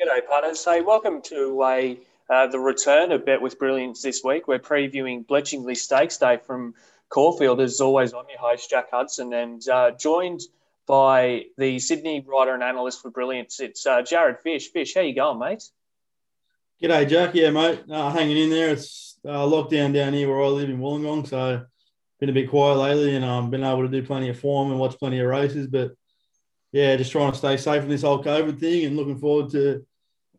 G'day, punters. Hey, welcome to the return of Bet With Brilliance this week. We're previewing Bletchingly Stakes Day from Caulfield. As always, I'm your host, Jack Hudson, and joined by the Sydney writer and analyst for Brilliance, it's Jared Fish. Fish, how you going, mate? G'day, Jack. Yeah, mate. Hanging in there. It's lockdown down here where I live in Wollongong, so been a bit quiet lately, and I've been able to do plenty of form and watch plenty of races, but yeah, just trying to stay safe from this whole COVID thing and looking forward to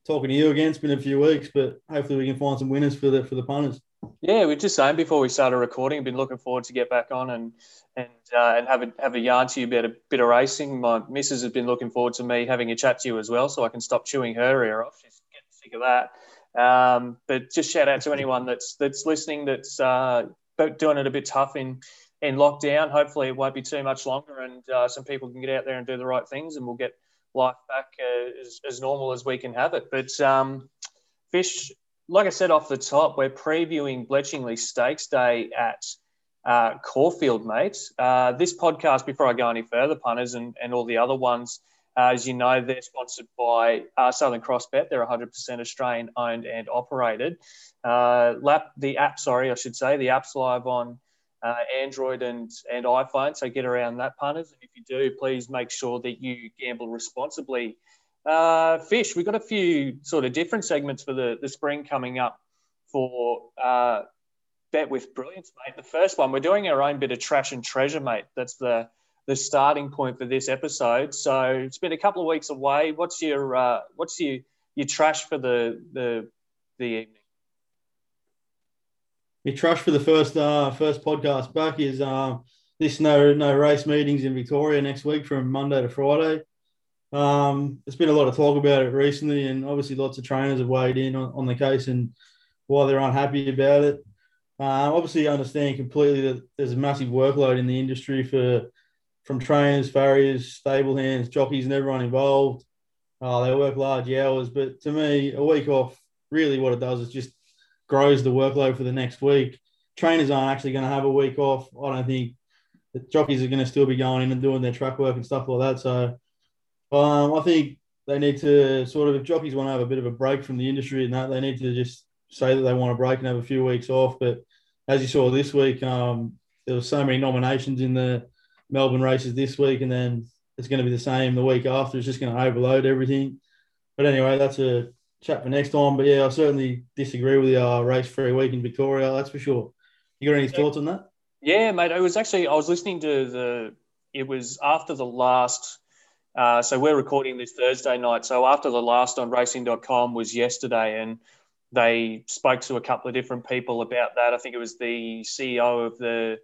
talking to you again. It's been a few weeks, but hopefully we can find some winners for the punters. Yeah, we're just saying before we started recording, I've been looking forward to get back on and have a yarn to you about a bit of racing. My missus has been looking forward to me having a chat to you as well, so I can stop chewing her ear off. She's getting sick of that. But just shout out to anyone that's listening, that's doing it a bit tough in lockdown. Hopefully it won't be too much longer, and some people can get out there and do the right things, and we'll get life back as normal as we can have it. But Fish, like I said off the top, we're previewing Bletchingly Stakes Day at Caulfield, mate. This podcast, before I go any further, punters, and all the other ones, as you know, they're sponsored by Southern Cross Bet. They're 100% Australian owned and operated. The app's live on Android and iPhone, so get around that, punters. And if you do, please make sure that you gamble responsibly. Fish, we've got a few sort of different segments for the spring coming up for Bet With Brilliance, mate. The first one, we're doing our own bit of trash and treasure, mate. That's the starting point for this episode. So it's been a couple of weeks away. What's your trash for the evening? Your trash for the first podcast back is this no race meetings in Victoria next week from Monday to Friday. There's been a lot of talk about it recently, and obviously lots of trainers have weighed in on the case and why they're unhappy about it. Obviously, I understand completely that there's a massive workload in the industry from trainers, farriers, stable hands, jockeys, and everyone involved. They work large hours, but to me, a week off, really what it does is just grows the workload for the next week. Trainers aren't actually going to have a week off. I don't think the jockeys are going to still be going in and doing their track work and stuff like that. So I think they need to sort of, if jockeys want to have a bit of a break from the industry and that, they need to just say that they want a break and have a few weeks off. But as you saw this week, there were so many nominations in the Melbourne races this week, and then it's going to be the same the week after. It's just going to overload everything. But anyway, that's a chat for next time. But yeah, I certainly disagree with the race-free week in Victoria, that's for sure. You got any thoughts on that? Yeah, mate, I was listening to it was after the last, so we're recording this Thursday night, so after the last on racing.com was yesterday, and they spoke to a couple of different people about that. I think it was the CEO of the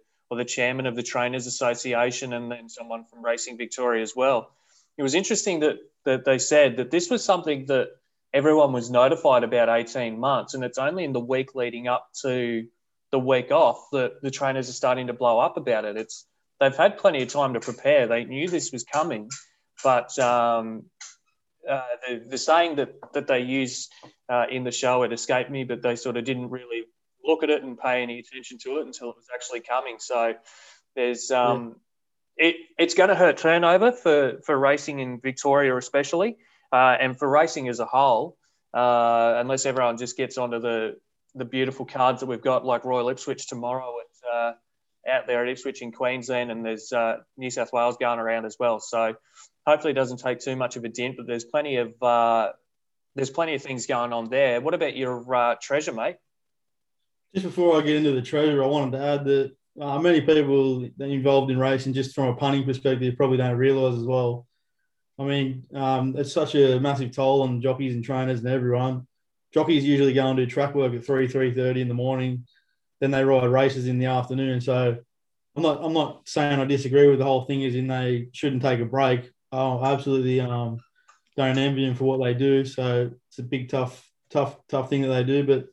chairman of the Trainers Association, and then someone from Racing Victoria as well. It was interesting that they said that this was something that everyone was notified about 18 months, and it's only in the week leading up to the week off that the trainers are starting to blow up about it. They've had plenty of time to prepare. They knew this was coming, but the saying that they use in the show, it escaped me, but they sort of didn't really look at it and pay any attention to it until it was actually coming. So there's it's going to hurt turnover for racing in Victoria especially. And for racing as a whole, unless everyone just gets onto the beautiful cards that we've got, like Royal Ipswich tomorrow out there at Ipswich in Queensland, and there's New South Wales going around as well. So hopefully it doesn't take too much of a dent, but there's plenty of things going on there. What about your treasure, mate? Just before I get into the treasure, I wanted to add that many people involved in racing, just from a punting perspective, probably don't realise as well. I mean, it's such a massive toll on jockeys and trainers and everyone. Jockeys usually go and do track work at 3:30 in the morning. Then they ride races in the afternoon. So I'm not saying I disagree with the whole thing as in they shouldn't take a break. I absolutely don't envy them for what they do. So it's a big, tough thing that they do. But,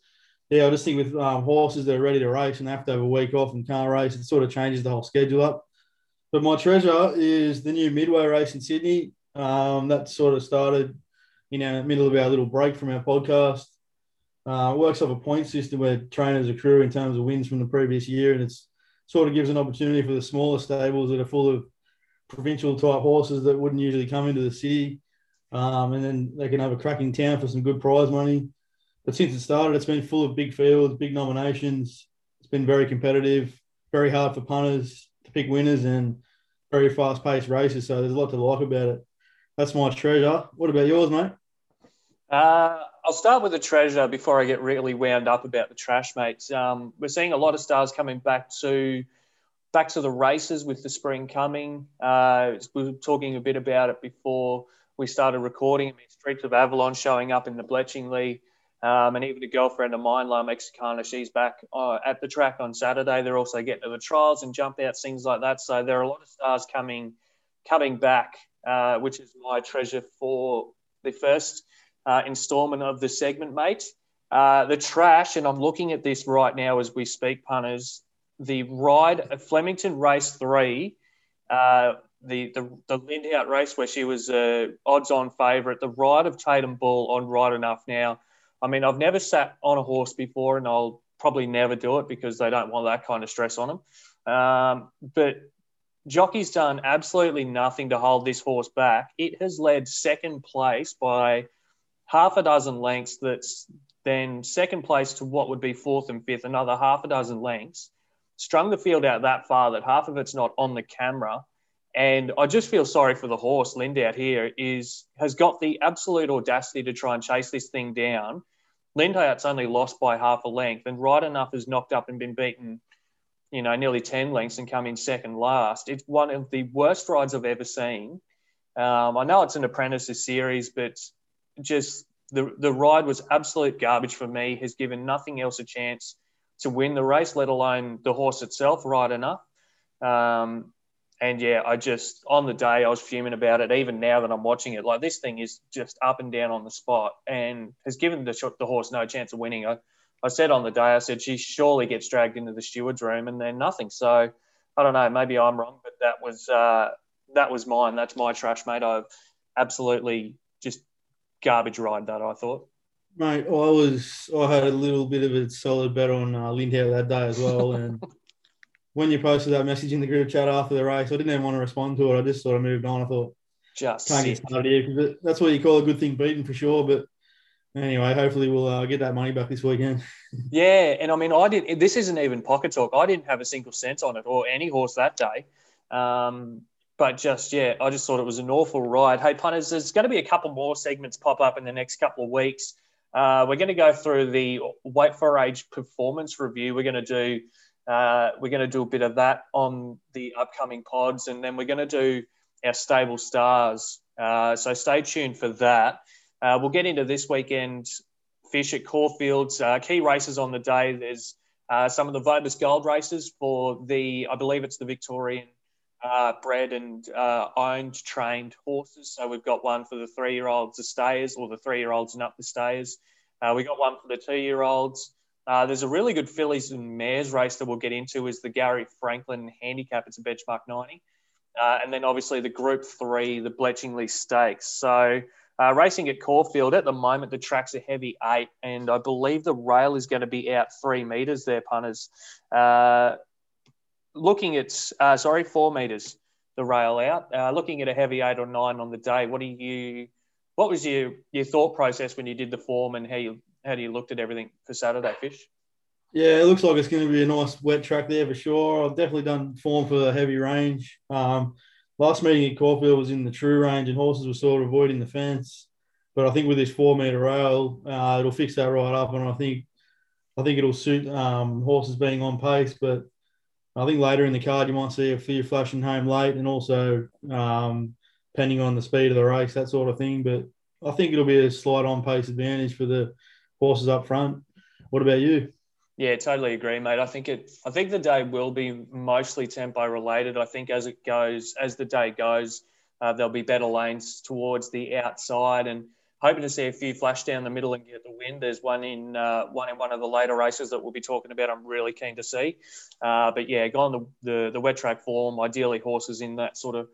yeah, I just think with horses that are ready to race and have to have a week off and can't race, it sort of changes the whole schedule up. But my treasure is the new Midway race in Sydney. That sort of started in the middle of our little break from our podcast. Works off a point system where trainers accrue in terms of wins from the previous year, and it's sort of gives an opportunity for the smaller stables that are full of provincial type horses that wouldn't usually come into the city And then they can have a cracking town for some good prize money. But since it started, it's been full of big fields, big nominations. It's been very competitive, very hard for punters to pick winners, and very fast-paced races. So there's a lot to like about it. That's my treasure. What about yours, mate? I'll start with the treasure before I get really wound up about the trash, mates. We're seeing a lot of stars coming back to the races with the spring coming. We were talking a bit about it before we started recording. I mean, Streets of Avalon showing up in the Bletchingly. And even a girlfriend of mine, La Mexicana, she's back at the track on Saturday. They're also getting to the trials and jump outs, things like that. So there are a lot of stars coming back, which is my treasure for the first instalment of the segment, mate. The trash, and I'm looking at this right now as we speak, punters, the ride of Flemington Race 3, the Lindhout race where she was odds-on favourite, the ride of Tatum Bull on Right Enough Now. I mean, I've never sat on a horse before, and I'll probably never do it because they don't want that kind of stress on them. But jockey's done absolutely nothing to hold this horse back. It has led second place by half a dozen lengths. That's then second place to what would be fourth and fifth, another half a dozen lengths. Strung the field out that far that half of it's not on the camera. And I just feel sorry for the horse. Lindhout here has got the absolute audacity to try and chase this thing down. Lindhout's only lost by half a length, and Right Enough has knocked up and been beaten, nearly 10 lengths and come in second last. It's one of the worst rides I've ever seen. I know it's an apprentices series, but just the ride was absolute garbage for me. Has given nothing else a chance to win the race, let alone the horse itself, Right Enough. And yeah, on the day, I was fuming about it. Even now that I'm watching it, like, this thing is just up and down on the spot and has given the horse no chance of winning. I said on the day, I said, she surely gets dragged into the steward's room and then nothing. So I don't know, maybe I'm wrong, but that was mine. That's my trash, mate. I've absolutely just garbage ride that, I thought. Mate, I had a little bit of a solid bet on Lindhout that day as well. And when you posted that message in the group chat after the race, I didn't even want to respond to it. I just sort of moved on. I thought, just can't get started here, because that's what you call a good thing beaten for sure. But anyway, hopefully we'll get that money back this weekend. Yeah, and I mean, this isn't even pocket talk. I didn't have a single cent on it or any horse that day. I just thought it was an awful ride. Hey, punters, there's going to be a couple more segments pop up in the next couple of weeks. We're going to go through the Weight for Age performance review. We're going to do a bit of that on the upcoming pods, and then we're going to do our stable stars. So stay tuned for that. We'll get into this weekend fish at Caulfield, key races on the day. There's some of the Vobis Gold races for I believe it's the Victorian bred and owned trained horses. So we've got one for the 3-year-olds, the stayers, or the 3-year-olds and up the stayers. We got one for the 2-year-olds. There's a really good fillies and mares race that we'll get into, is the Gary Franklin Handicap. It's a benchmark 90. And then obviously the Group 3, the Bletchingly Stakes. So racing at Caulfield at the moment, the track's a heavy 8, and I believe the rail is going to be out 3 metres there, punters. 4 metres, the rail out. Looking at a heavy 8 or 9 on the day, what was your thought process when you did the form, and how do you looked at everything for Saturday, Fish? Yeah, it looks like it's going to be a nice wet track there for sure. I've definitely done form for the heavy range. Last meeting at Caulfield was in the true range, and horses were sort of avoiding the fence. But I think with this 4-metre rail, it'll fix that right up, and I think it'll suit horses being on pace. But I think later in the card you might see a few flashing home late, and also depending on the speed of the race, that sort of thing. But I think it'll be a slight on-pace advantage for the horses up front. What about you? Yeah, totally agree, mate. I think the day will be mostly tempo related. I think as the day goes, there'll be better lanes towards the outside, and hoping to see a few flash down the middle and get the wind. There's one in one of the later races that we'll be talking about. I'm really keen to see. But yeah, go on the wet track form. Ideally, horses in that sort of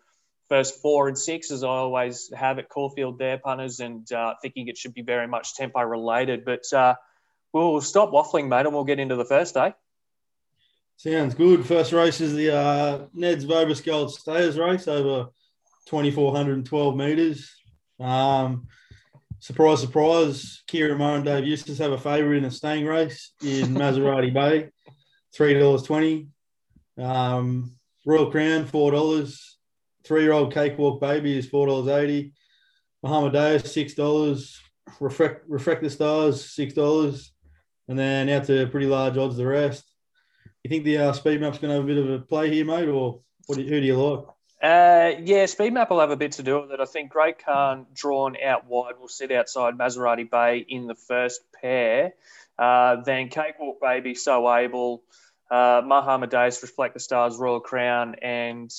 first 4 and 6, as I always have at Caulfield there, punters, and thinking it should be very much tempo related. But we'll stop waffling, mate, and we'll get into the first day. Sounds good. First race is the Ned's Vobis Gold Stayers race over 2,412 metres. Surprise, surprise, Ciaron Maher and Dave Eustace have a favourite in a staying race in Maserati Bay, $3.20. Royal Crown, $4. Three-year-old Cakewalk Baby is $4.80. Mahamadeus, $6. Reflect the Stars, $6. And then out to pretty large odds the rest. You think the speed map's going to have a bit of a play here, mate, or who do you like? Yeah, speed map will have a bit to do with it. I think Great Khan drawn out wide will sit outside Maserati Bay in the first pair. Then Cakewalk Baby, So Able, Mahamadeus, Reflect the Stars, Royal Crown, and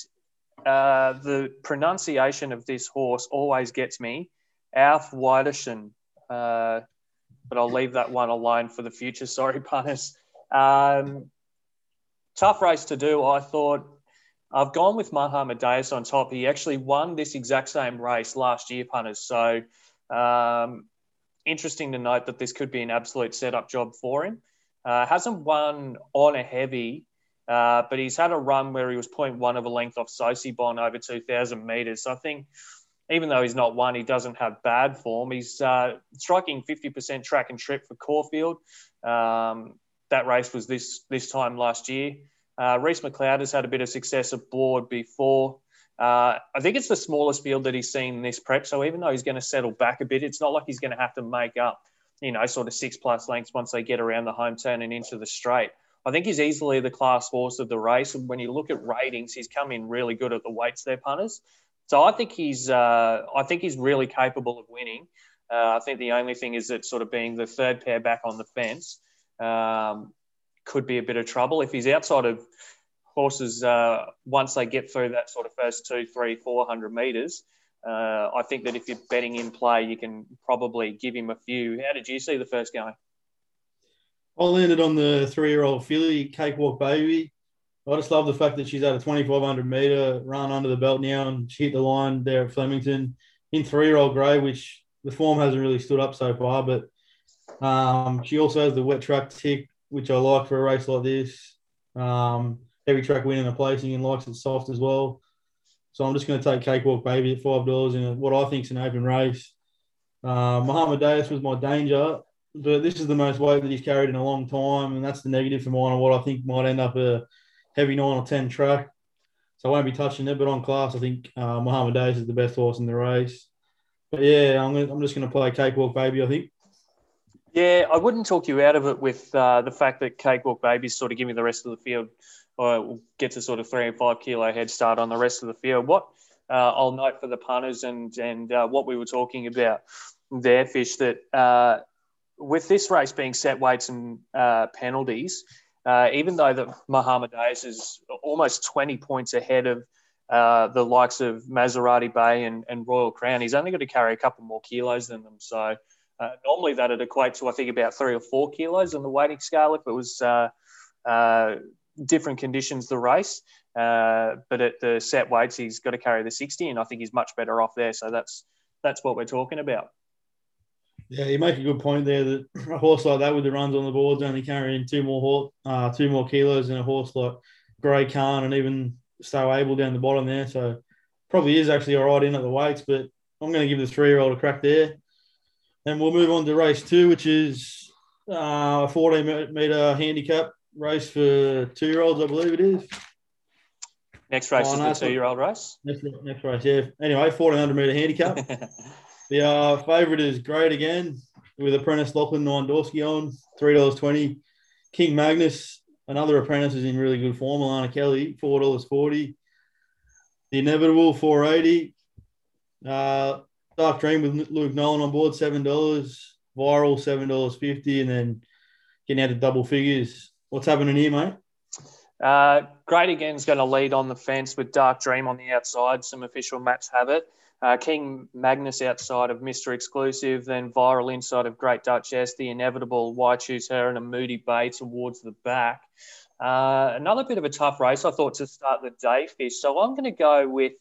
the pronunciation of this horse always gets me, Alf Widersen. But I'll leave that one alone for the future. Sorry, punters. Tough race to do, I thought. I've gone with Mahamadeus on top. He actually won this exact same race last year, punters. So interesting to note that this could be an absolute setup job for him. Hasn't won on a heavy, but he's had a run where he was 0.1 of a length off Sosibon over 2,000 metres. So I think even though he's not won, he doesn't have bad form. He's striking 50% track and trip for Caulfield. That race was this time last year. Reece McLeod has had a bit of success aboard before. I think it's the smallest field that he's seen in this prep. So even though he's going to settle back a bit, it's not like he's going to have to make up, sort of 6+ lengths once they get around the home turn and into the straight. I think he's easily the class horse of the race. And when you look at ratings, he's come in really good at the weights there, punters. So I think he's really capable of winning. I think the only thing is that sort of being the third pair back on the fence could be a bit of trouble. If he's outside of horses, once they get through that sort of first 200, 300, 400 metres, I think that if you're betting in play, you can probably give him a few. How did you see the first going? I landed on the 3-year-old filly, Cakewalk Baby. I just love the fact that she's had a 2,500 metre run under the belt now, and she hit the line there at Flemington in 3-year-old grey, which the form hasn't really stood up so far, but she also has the wet track tick, which I like for a race like this. Heavy track winning and placing, and likes it soft as well. So I'm just going to take Cakewalk Baby at $5 in what I think is an open race. Mahamadeus was my danger, but this is the most weight that he's carried in a long time, and that's the negative for mine on what I think might end up a heavy 9 or 10 track. So I won't be touching it, but on class, I think Mahamadeus is the best horse in the race. But, yeah, I'm just going to play Cakewalk Baby, I think. Yeah, I wouldn't talk you out of it with the fact that Cakewalk Baby's sort of giving the rest of the field or gets a sort of 3 and 5 kilo head start on the rest of the field. What I'll note for the punters and what we were talking about there, Fish, that with this race being set weights and penalties, even though the Mahamadeus is almost 20 points ahead of the likes of Maserati Bay and Royal Crown, he's only got to carry a couple more kilos than them. So normally that would equate to, I think, about 3 or 4 kilos on the weighting scale if it was different conditions the race. But at the set weights, he's got to carry the 60, and I think he's much better off there. So that's what we're talking about. Yeah, you make a good point there that a horse like that with the runs on the board's only carrying two more kilos than a horse like Grey Khan and even So Able down the bottom there. So probably is actually all right in at the weights, but I'm going to give the 3-year-old a crack there. And we'll move on to race 2, which is a 14-metre handicap race for 2-year-olds, I believe it is. Next race is the 2-year-old race? Next race, yeah. Anyway, 1,400-metre handicap. The favourite is Great Again, with apprentice Lachlan Nwandorsky on, $3.20. King Magnus, another apprentice, is in really good form. Alana Kelly, $4.40. The Inevitable, $4.80. Dark Dream with Luke Nolan on board, $7. Viral, $7.50. And then getting out to double figures. What's happening here, mate? Great Again's going to lead on the fence with Dark Dream on the outside. Some official maps have it. King Magnus outside of Mr. Exclusive, then Viral inside of Great Duchess, The Inevitable, Why Choose Her, and a Moody Bay towards the back. Another bit of a tough race, I thought, to start the day, Fish. So I'm going to go with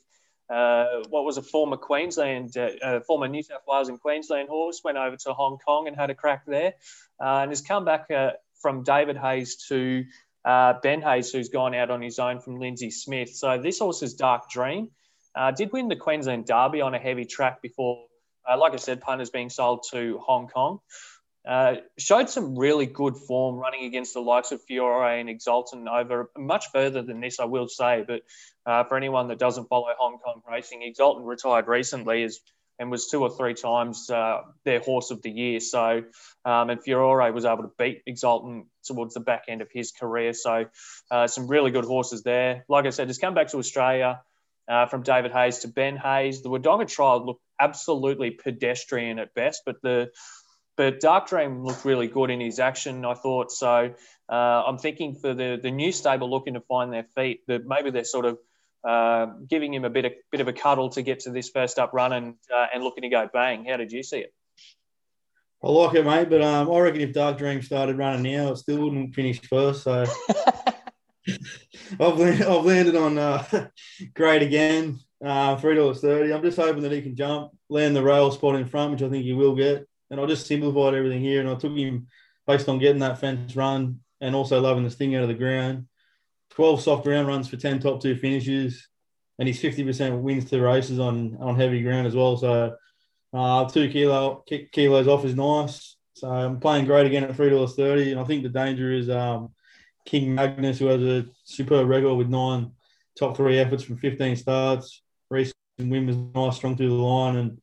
what was a former Queensland, former New South Wales and Queensland horse, went over to Hong Kong and had a crack there, and has come back from David Hayes to Ben Hayes, who's gone out on his own from Lindsay Smith. So this horse is Dark Dream. Did win the Queensland Derby on a heavy track before Like I said, punters being sold to Hong Kong. Showed some really good form running against the likes of Fiore and Exultant over much further than this, I will say. But for anyone that doesn't follow Hong Kong racing, Exultant retired recently and was 2 or 3 times their horse of the year. So, and Fiore was able to beat Exultant towards the back end of his career. So some really good horses there. Like I said, he's come back to Australia from David Hayes to Ben Hayes. The Wodonga trial looked absolutely pedestrian at best, but Dark Dream looked really good in his action, I thought. So I'm thinking for the new stable looking to find their feet, that maybe they're sort of giving him a bit of a cuddle to get to this first up run and looking to go bang. How did you see it? I like it, mate, but I reckon if Dark Dream started running now, it still wouldn't finish first. So I've landed on great again, $3.30. I'm just hoping that he can jump, land the rail spot in front, which I think he will get. And I just simplified everything here, and I took him based on getting that fence run and also loving the sting out of the ground. 12 soft ground runs for 10 top 2 finishes, and he's 50% wins to races on heavy ground as well. So 2 kilos off is nice. So I'm playing great again at $3.30, and I think the danger is King Magnus, who has a superb record with 9 top 3 efforts from 15 starts. Recent win was nice, strong through the line, and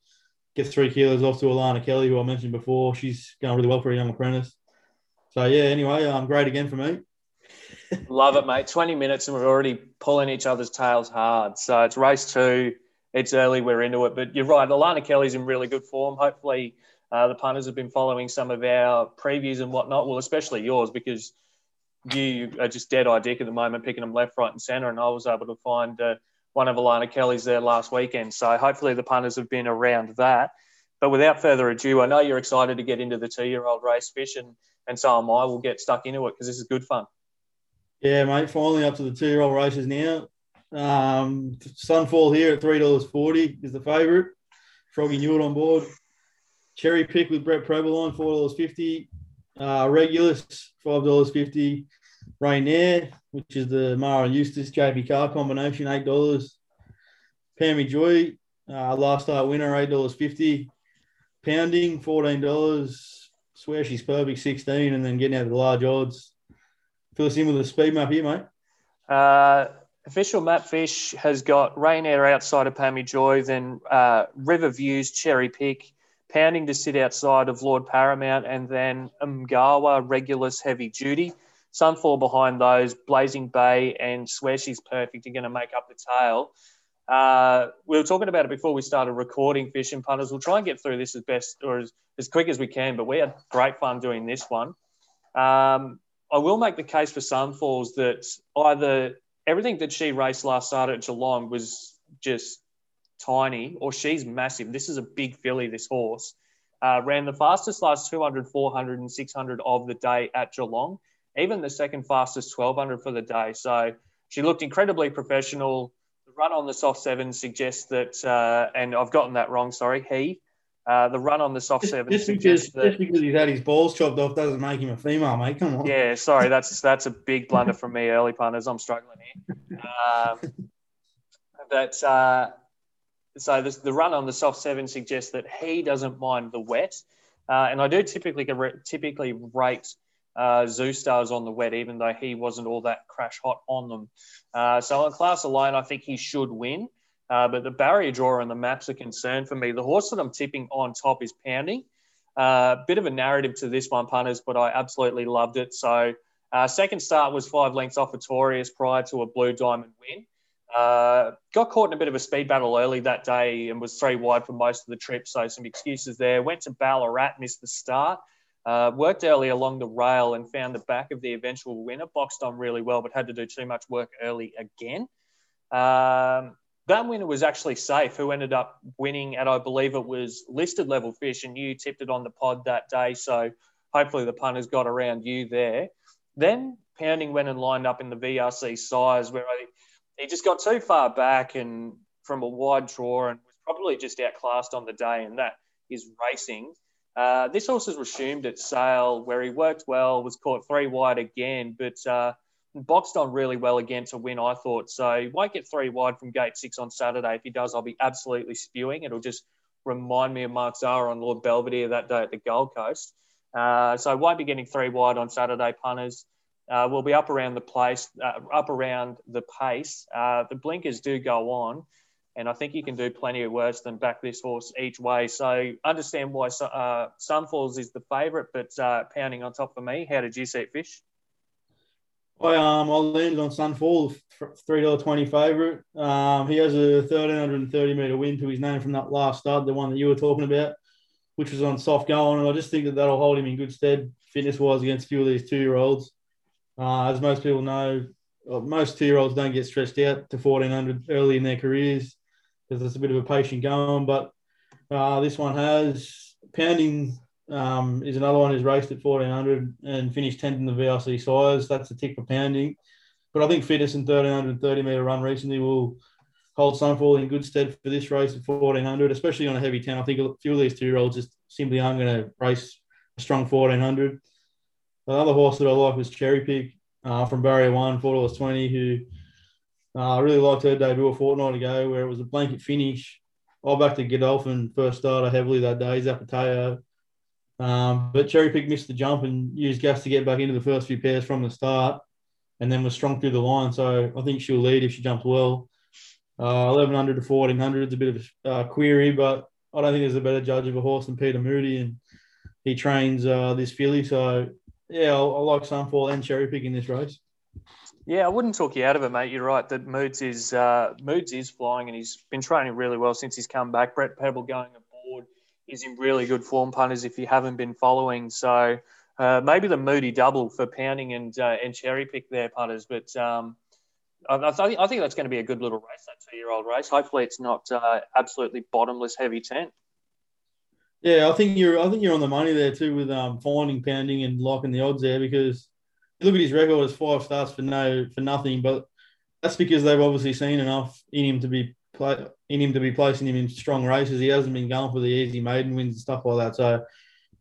gets 3 kilos off to Alana Kelly, who I mentioned before. She's going really well for a young apprentice. So, yeah, anyway, great again for me. Love it, mate. 20 minutes and we're already pulling each other's tails hard. So it's race 2. It's early. We're into it. But you're right, Alana Kelly's in really good form. Hopefully the punters have been following some of our previews and whatnot. Well, especially yours, because you are just dead-eye dick at the moment, picking them left, right and centre, and I was able to find one of Alana Kelly's there last weekend. So hopefully the punters have been around that. But without further ado, I know you're excited to get into the 2-year-old race, Fish, and so am I. We'll get stuck into it because this is good fun. Yeah, mate, finally up to the 2-year-old races now. Sunfall here at $3.40 is the favourite. Froggy Newell on board. Cherry Pick with Brett Prebble on, $4.50. Regulus, $5.50. Rainier, which is the Mara Eustace JP Carr combination, $8. Pammy Joy, last start winner, $8.50. Pounding, $14. Swear She's Perfect, $16, and then getting out of the large odds. Fill us in with the speed map here, mate. Official map Fish has got Rainier outside of Pammy Joy, then River Views, Cherry Pick, Pounding to sit outside of Lord Paramount, and then Mgawa, Regulus, Heavy Duty. Sunfall behind those, Blazing Bay and Swear She's Perfect are going to make up the tail. We were talking about it before we started recording, Fish and punters. We'll try and get through this as best or as quick as we can, but we had great fun doing this one. I will make the case for Sunfalls that either everything that she raced last start at Geelong was just tiny or she's massive. This is a big filly, this horse. Ran the fastest last 200, 400 and 600 of the day at Geelong. Even the second fastest 1200 for the day. So she looked incredibly professional. The run on the soft seven suggests that, and I've gotten that wrong, sorry, the run on the soft seven suggests that. Just because he's had his balls chopped off doesn't make him a female, mate. Come on. Yeah, sorry, that's a big blunder from me, early punters. I'm struggling here. So the run on the soft seven suggests that he doesn't mind the wet. And I do typically rate Zoo Stars on the wet, even though he wasn't all that crash hot on them. So on class alone, I think he should win. But the barrier draw and the maps are concerned for me. The horse that I'm tipping on top is Pounding. Bit of a narrative to this one, punters, but I absolutely loved it. So second start was 5 lengths off Victoria's prior to a Blue Diamond win. Got caught in a bit of a speed battle early that day and was 3 wide for most of the trip. So some excuses there. Went to Ballarat, missed the start. Worked early along the rail and found the back of the eventual winner. Boxed on really well, but had to do too much work early again. That winner was actually Safe, who ended up winning at, I believe it was listed level, Fish, and you tipped it on the pod that day. So hopefully the punters got around you there. Then Pounding went and lined up in the VRC size where he just got too far back and from a wide draw and was probably just outclassed on the day, and that is racing. This horse was resumed at Sale, where he worked well, was caught 3 wide again, but boxed on really well again to win, I thought. So he won't get 3 wide from gate 6 on Saturday. If he does, I'll be absolutely spewing. It'll just remind me of Mark Zara on Lord Belvedere that day at the Gold Coast. So won't be getting three wide on Saturday, punters. We'll be up around the place, up around the pace. The blinkers do go on, and I think you can do plenty of worse than back this horse each way. So understand why Sunfalls is the favourite, but Pounding on top for me. How did you see it, Fish? I landed on Sunfall, $3.20 favourite. He has a 1,330 metre win to his name from that last stud, the one that you were talking about, which was on soft going, and I just think that that'll hold him in good stead fitness-wise against a few of these two-year-olds. As most people know, most two-year-olds don't get stretched out to 1,400 early in their careers because it's a bit of a patient going, but this one has. Pounding is another one who's raced at 1,400 and finished 10th in the VRC size. That's a tick for Pounding. But I think fitness and 1,330-metre run recently will hold Sunfall in good stead for this race at 1,400, especially on a heavy 10. I think a few of these two-year-olds just simply aren't going to race a strong 1,400. Another horse that I like was Cherry Pick from Barrier 1, $4.20, who I really liked her debut a fortnight ago where it was a blanket finish. I backed the Godolphin first starter heavily that day, Zapateo. But Cherry Pick missed the jump and used gas to get back into the first few pairs from the start and then was strong through the line. So I think she'll lead if she jumps well. 1,100 to 1,400 is a bit of a query, but I don't think there's a better judge of a horse than Peter Moody, and he trains this filly, so... Yeah, I like Sunfall and Cherry Pick in this race. Yeah, I wouldn't talk you out of it, mate. You're right that Moods is flying, and he's been training really well since he's come back. Brett Prebble going aboard is in really good form, punters, if you haven't been following. So maybe the Moody double for Pounding and Cherry Pick there, punters. But I think that's going to be a good little race, that two-year-old race. Hopefully it's not absolutely bottomless heavy tent. Yeah, I think you're on the money there too with finding Pounding and locking the odds there, because look at his record as 5 starts for nothing, but that's because they've obviously seen enough in him to be placing him in strong races. He hasn't been going for the easy maiden wins and stuff like that. So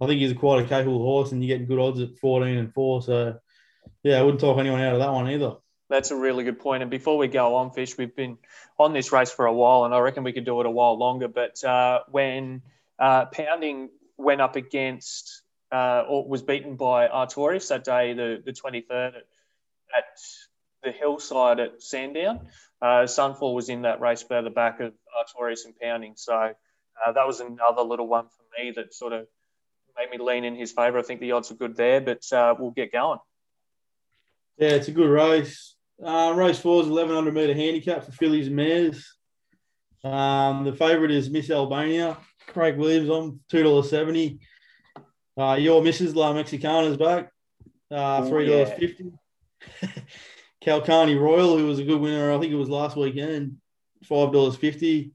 I think he's quite a capable horse, and you get good odds at 14 and 4. So yeah, I wouldn't talk anyone out of that one either. That's a really good point. And before we go on, Fish, we've been on this race for a while, and I reckon we could do it a while longer. But Pounding went up against or was beaten by Artorias that day, the 23rd at the Hillside at Sandown. Sunfall was in that race further back of Artorias and Pounding. So that was another little one for me that sort of made me lean in his favour. I think the odds are good there, but we'll get going. Yeah, it's a good race. Race 4 is 1,100 metre handicap for fillies and mares. The favourite is Miss Albania, Craig Williams on $2.70. Your Mrs. La Mexicana's back, $3.50. Yeah. Calcani Royal, who was a good winner, I think it was last weekend, $5.50.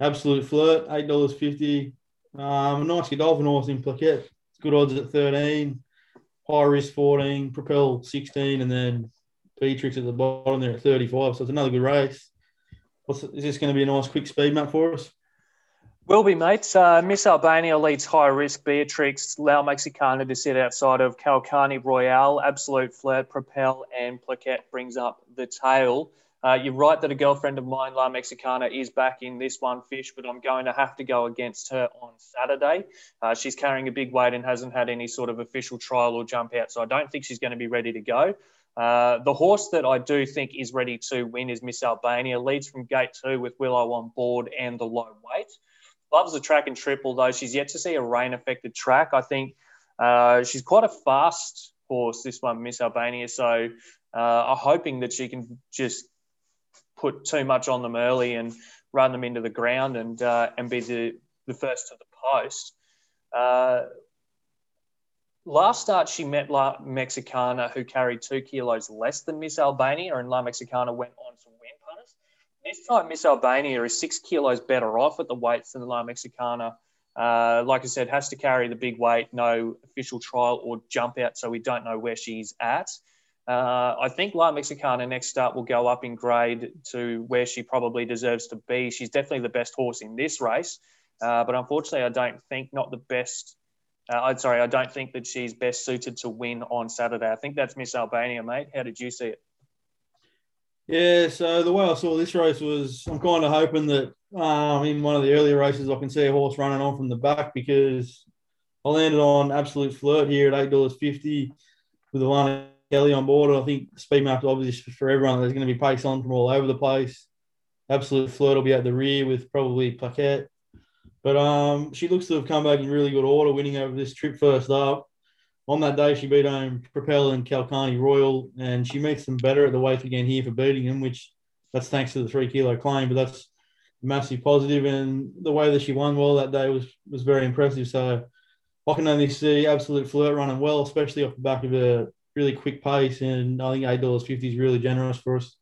Absolute Flirt, $8.50. A nice Godolphin horse in Plaquette. Good odds at 13. High Risk 14. Propel 16, and then Beatrix at the bottom there at 35. So it's another good race. Is this going to be a nice quick speed map for us? Will be, mate. Miss Albania leads High Risk, Beatrix, La Mexicana to sit outside of Calcani Royale. Absolute Flirt, Propel, and Plaquette brings up the tail. You're right that a girlfriend of mine, La Mexicana, is back in this one, Fish, but I'm going to have to go against her on Saturday. She's carrying a big weight and hasn't had any sort of official trial or jump out, so I don't think she's going to be ready to go. The horse that I do think is ready to win is Miss Albania. Leads from gate 2 with Willow on board and the low weight. Loves the track and triple, though. She's yet to see a rain-affected track. I think she's quite a fast horse, this one, Miss Albania. So I'm hoping that she can just put too much on them early and run them into the ground and be the first to the post. Last start, she met La Mexicana, who carried 2 kilos less than Miss Albania, and La Mexicana went on to win. This time, Miss Albania is 6 kilos better off at the weights than La Mexicana. Like I said, has to carry the big weight, no official trial or jump out, so we don't know where she's at. I think La Mexicana next start will go up in grade to where she probably deserves to be. She's definitely the best horse in this race, but unfortunately, I don't think that she's best suited to win on Saturday. I think that's Miss Albania, mate. How did you see it? Yeah, so the way I saw this race was I'm kind of hoping that in one of the earlier races, I can see a horse running on from the back because I landed on Absolute Flirt here at $8.50 with Alana Kelly on board. I think speed map obvious for everyone. There's going to be pace on from all over the place. Absolute Flirt will be at the rear with probably Plaquette. But she looks to have come back in really good order, winning over this trip first up. On that day, she beat home Propel and Kalkani Royal, and she makes them better at the weight again here for beating them, which that's thanks to the 3 kilo claim, but that's a massive positive. And the way that she won well that day was very impressive. So I can only see Absolute Flirt running well, especially off the back of a really quick pace, and I think $8.50 is really generous for us.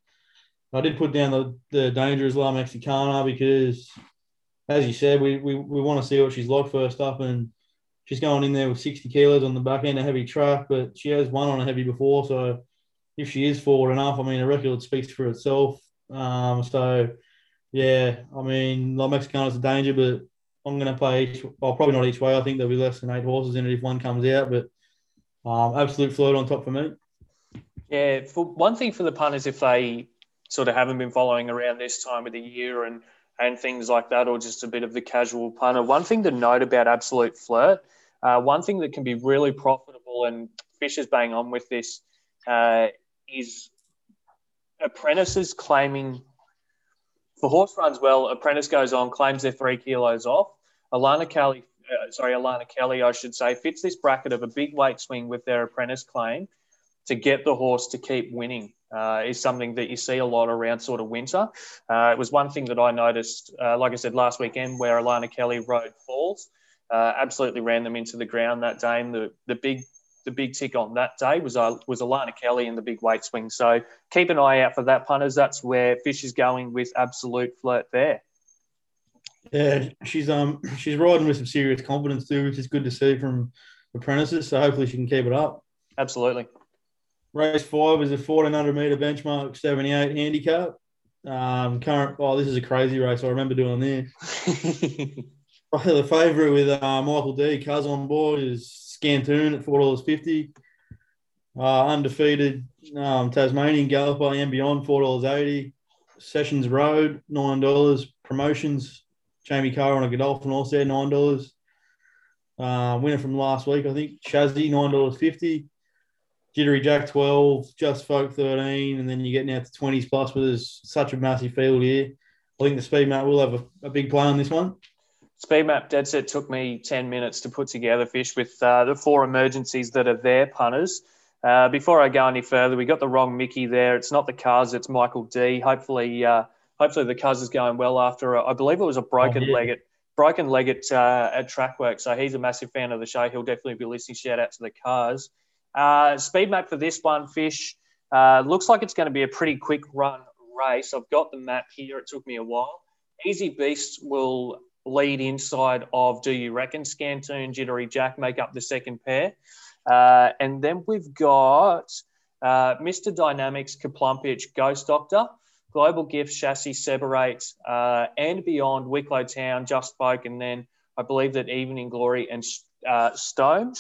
I did put down the Dangerous La Mexicana because, as you said, we want to see what she's like first up, and she's going in there with 60 kilos on the back end, a heavy track, but she has won on a heavy before, so if she is forward enough, I mean, a record speaks for itself. So, yeah, I mean, La Mexicana's a danger, but I'm going to play probably not each way. I think there'll be less than 8 horses in it if one comes out, but Absolute Flirt on top for me. Yeah, for one thing for the punters, if they sort of haven't been following around this time of the year and things like that, or just a bit of the casual punter. One thing to note about Absolute Flirt, one thing that can be really profitable, and Fish is bang on with this, is apprentices claiming, if a horse runs well, apprentice goes on, claims they're 3 kilos off. Alana Kelly fits this bracket of a big weight swing with their apprentice claim to get the horse to keep winning. Is something that you see a lot around sort of winter. It was one thing that I noticed, like I said, last weekend where Alana Kelly rode Falls, absolutely ran them into the ground that day. And the big tick on that day was Alana Kelly in the big weight swing. So keep an eye out for that, punters. That's where Fish is going with Absolute Flirt there. Yeah, she's riding with some serious confidence too, which is good to see from apprentices. So hopefully she can keep it up. Absolutely. Race 5 is a 1,400-metre benchmark 78 handicap. This is a crazy race. I remember doing this. The favourite with Michael D. Cuz on board is Scantoon at $4.50. Undefeated Tasmanian Galloper and Beyond, $4.80. Sessions Road, $9. Promotions, Jamie Carr on a Godolphin all set, $9. Winner from last week, I think, Shazzy, $9.50. Jittery Jack, 12, Just Folk, 13, and then you're getting out to 20s plus, but there's such a massive field here. I think the speed map will have a big play on this one. Speed map, dead set, took me 10 minutes to put together, Fish, with the 4 emergencies that are there, punters. Before I go any further, we got the wrong Mickey there. It's not the Cars, it's Michael D. Hopefully the Cars is going well after, I believe it was a broken leg at Trackwork, so he's a massive fan of the show. He'll definitely be listening. Shout out to the Cars. Speed map for this one, Fish. Looks like it's going to be a pretty quick run race. I've got the map here. It took me a while. Easy Beast will lead inside of Do You Reckon? Scantoon, Jittery Jack make up the second pair. And then we've got Mr. Dynamics, Kaplumpich, Ghost Doctor, Global Gift, Chassis, Separate, and Beyond, Wicklow Town, Just Folk, and then I believe that Evening Glory and Strome,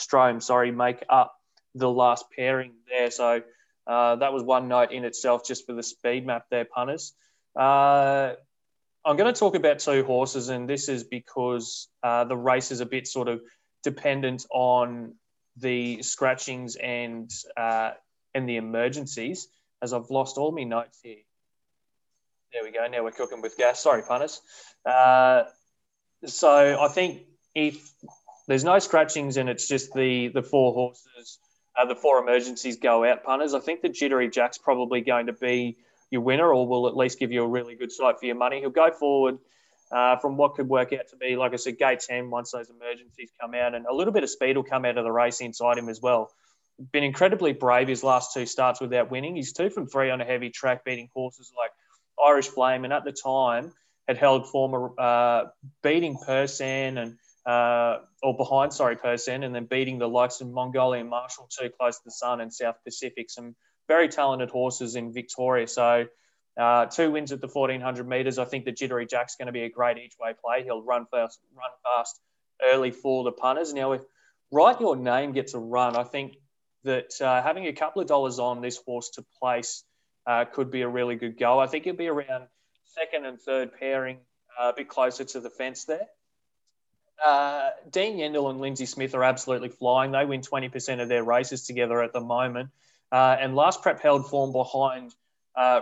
make up the last pairing there. So that was one note in itself just for the speed map there, punters. I'm going to talk about 2 horses, and this is because the race is a bit sort of dependent on the scratchings and the emergencies, as I've lost all my notes here. There we go. Now we're cooking with gas. Sorry, punters. So I think if there's no scratchings and it's just the 4 horses, the 4 emergencies go out, punters, I think the Jittery Jack's probably going to be your winner, or will at least give you a really good sight for your money. He'll go forward from what could work out to be, like I said, gate 10 once those emergencies come out, and a little bit of speed will come out of the race inside him as well. Been incredibly brave his last 2 starts without winning. He's 2 from 3 on a heavy track, beating horses like Irish Flame, and at the time had held former beating Persan and Persan, and then beating the likes of Mongolian Marshal, Too Close to the Sun, and South Pacific. Some very talented horses in Victoria. So 2 wins at the 1,400 metres. I think the Jittery Jack's going to be a great each-way play. He'll run fast early for the punters. Now, if Write Your Name gets a run, I think that having a couple of dollars on this horse to place could be a really good go. I think it'll be around 2nd and 3rd pairing a bit closer to the fence there. Dean Yendall and Lindsay Smith are absolutely flying. They win 20% of their races together at the moment. And last prep held form behind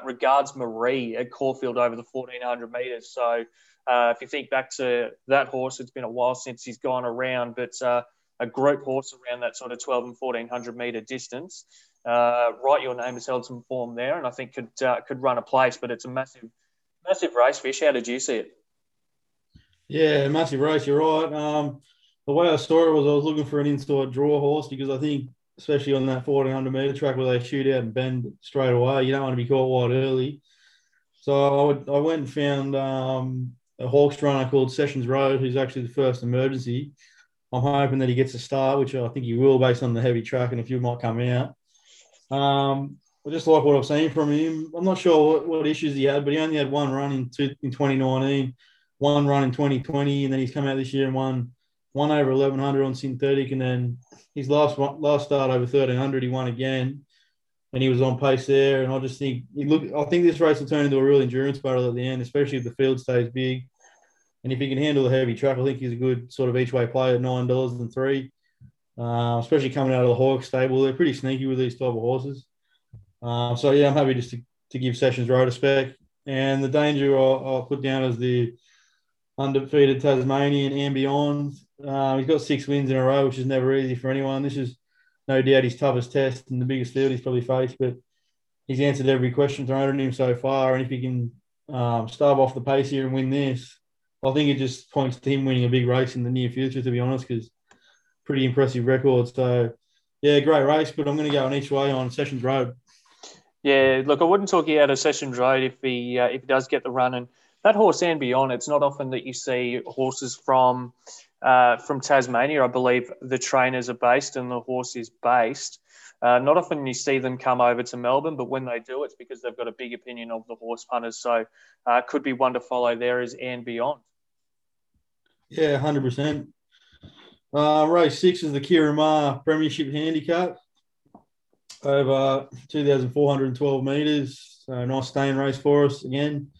Regards Marie at Caulfield over the 1,400 metres. So if you think back to that horse, it's been a while since he's gone around, but a group horse around that sort of 12 and 1,400 metre distance. Right Your Name has held some form there and I think could run a place, but it's a massive race, Fish. How did you see it? Yeah, massive race, you're right. The way I saw it was I was looking for an inside draw horse because I think, especially on that 1,400 metre track where they shoot out and bend straight away, you don't want to be caught wide early. So I went and found a Hawks runner called Sessions Road, who's actually the first emergency. I'm hoping that he gets a start, which I think he will based on the heavy track and a few might come out. I just like what I've seen from him. I'm not sure what issues he had, but he only had one run in 2019. One run in 2020, and then he's come out this year and won one over 1,100 on synthetic, and then his last start over 1,300 he won again, and he was on pace there. And I just think I think this race will turn into a real endurance battle at the end, especially if the field stays big, and if he can handle the heavy track, I think he's a good sort of each way play at $9.03, especially coming out of the Hawks stable. They're pretty sneaky with these type of horses. So yeah, I'm happy just to give Sessions Road a spec, and the danger I'll put down as the undefeated Tasmanian and beyond. He's got 6 wins in a row, which is never easy for anyone. This is no doubt his toughest test and the biggest field he's probably faced, but he's answered every question thrown at him so far, and if he can starve off the pace here and win this, I think it just points to him winning a big race in the near future, to be honest, because pretty impressive record. So, yeah, great race, but I'm going to go on each way on Sessions Road. Yeah, look, I wouldn't talk you out of Sessions Road if he does get the run, and that horse and beyond, it's not often that you see horses from Tasmania. I believe the trainers are based and the horse is based. Not often you see them come over to Melbourne, but when they do, it's because they've got a big opinion of the horse punters. So could be one to follow there is and beyond. Yeah, 100%. Race 6 is the Ciaron Maher Premiership Handicap over 2,412 metres. So nice staying race for us again.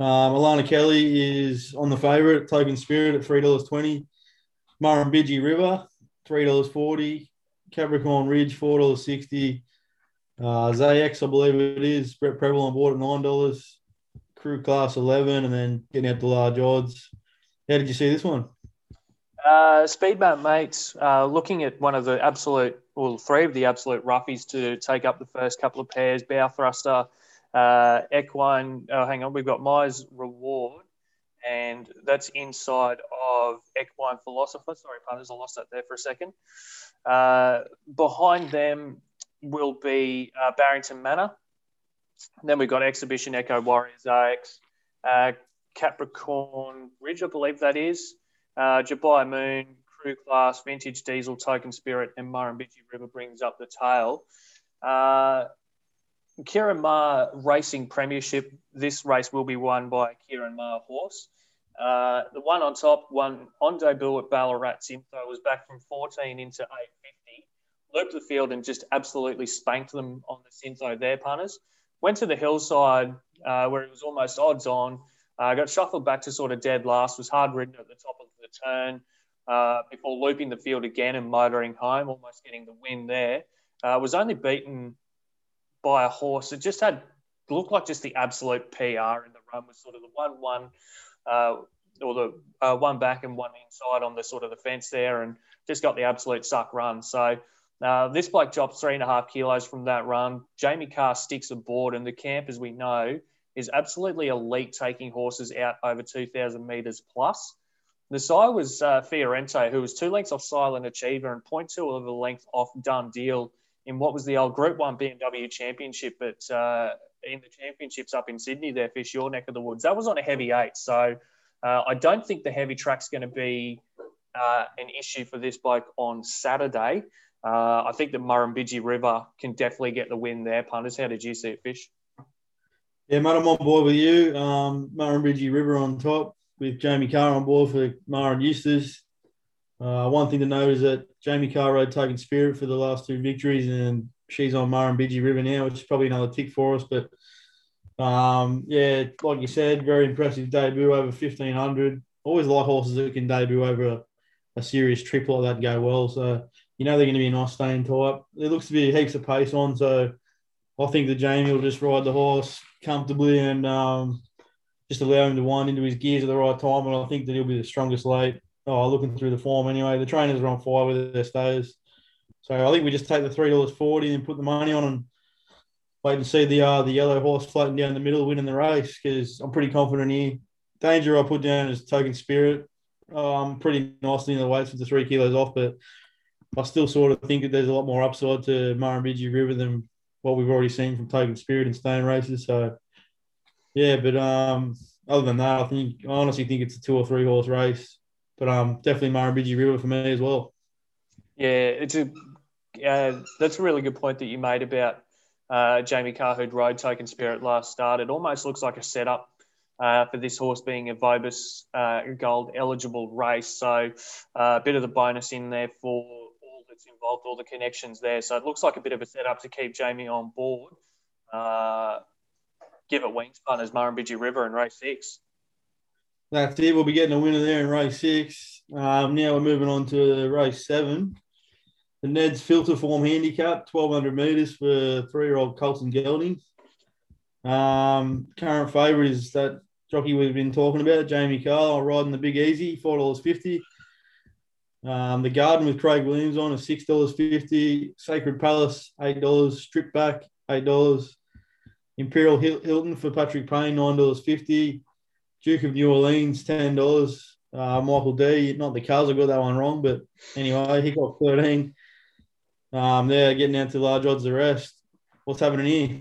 Alana Kelly is on the favourite, Token Spirit at $3.20. Murrumbidgee River, $3.40. Capricorn Ridge, $4.60. Zayex, I believe it is. Brett Prebble on board at $9. Crew Class 11, and then getting out to large odds. How did you see this one? Speedmap mates, looking at one of the absolute, well, 3 of the absolute roughies to take up the first couple of pairs, Bow Thruster, Equine, hang on, we've got Myers Reward, and that's inside of Equine Philosopher. Sorry, punters, I lost that there for a second. Behind them will be Barrington Manor. And then we've got Exhibition Echo Warriors AX, Capricorn Ridge, I believe that is, Jabai Moon, Crew Class, Vintage Diesel, Token Spirit, and Murrumbidgee River brings up the tail. Ciaron Maher Racing Premiership. This race will be won by a Ciaron Maher horse. The one on top won on debut at Ballarat Simcoe, was back from 14 into 850, looped the field and just absolutely spanked them on the Simcoe there, punters. Went to the Hillside where it was almost odds on. Got shuffled back to sort of dead last, was hard ridden at the top of the turn before looping the field again and motoring home, almost getting the win there. Was only beaten by a horse that just had looked like just the absolute PR in the run, was sort of the 1-1 or the one back and one inside on the sort of the fence there, and just got the absolute suck run. So this bloke drops 3.5 kilos from that run. Jamie Carr sticks aboard, and the camp, as we know, is absolutely elite taking horses out over 2,000 metres plus. The sire was Fiorente, who was 2 lengths off Silent Achiever and 0.2 of a length off Done Deal in what was the old Group 1 BMW Championship, but in the championships up in Sydney there, Fish, your neck of the woods. That was on a heavy 8, so I don't think the heavy track's going to be an issue for this bloke on Saturday. I think the Murrumbidgee River can definitely get the win there, punters. How did you see it, Fish? Yeah, mate, I'm on board with you. Murrumbidgee River on top with Jamie Carr on board for Mara and Eustace. One thing to note is that Jamie Carr rode Token Spirit for the last 2 victories, and she's on Murrumbidgee River now, which is probably another tick for us. But Yeah, like you said, very impressive debut over 1,500. Always like horses that can debut over a serious trip like that and go well. So, you know, they're going to be a nice staying type. There looks to be heaps of pace on, so I think that Jamie will just ride the horse comfortably and just allow him to wind into his gears at the right time, and I think that he'll be the strongest late. Oh, looking through the form anyway. The trainers are on fire with their stays. So I think we just take the $3.40 and put the money on and wait and see the yellow horse floating down the middle winning the race, because I'm pretty confident here. Danger I put down is Token Spirit. Pretty nicely in the weights with the 3 kilos off, but I still sort of think that there's a lot more upside to Murrumbidgee River than what we've already seen from Token Spirit in staying races. So, yeah, but other than that, I honestly think it's a 2 or 3 horse race. But definitely Murrumbidgee River for me as well. Yeah, it's that's a really good point that you made about Jamie Carr, who'd rode Token Spirit last start. It almost looks like a setup for this horse being a Vobis Gold eligible race. So a bit of the bonus in there for all that's involved, all the connections there. So it looks like a bit of a setup to keep Jamie on board. Give it wingspan as Murrumbidgee River in race 6. That's it. We'll be getting a winner there in race 6. Now we're moving on to race 7. The Ned's Filter Form Handicap, 1,200 metres for 3-year-old Colton Gelding. Current favourite is that jockey we've been talking about, Jamie Carlisle, riding the Big Easy, $4.50. The Garden with Craig Williams on is $6.50. Sacred Palace, $8. Strip Back, $8. Imperial Hilton for Patrick Payne, $9.50. Duke of New Orleans, $10. Michael D, not the Cars, I got that one wrong, but anyway, he got 13. They're getting out to large odds the rest. What's happening here?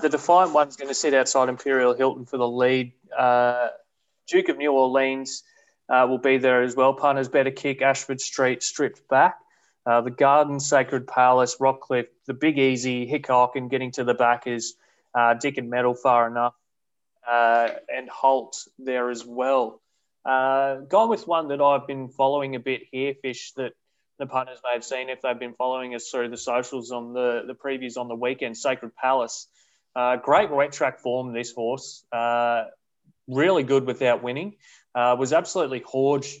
The Defiant one's going to sit outside Imperial Hilton for the lead. Duke of New Orleans will be there as well. Punters Better Kick, Ashford Street, Stripped Back. The Garden, Sacred Palace, Rockcliffe, the Big Easy, Hickok, and getting to the back is Dick and Metal, Far Enough, and Holt there as well. Gone with one that I've been following a bit here, Fish, that the punters may have seen if they've been following us through the socials on the previews on the weekend, Sacred Palace. Great wet track form, this horse. Really good without winning. Was absolutely huge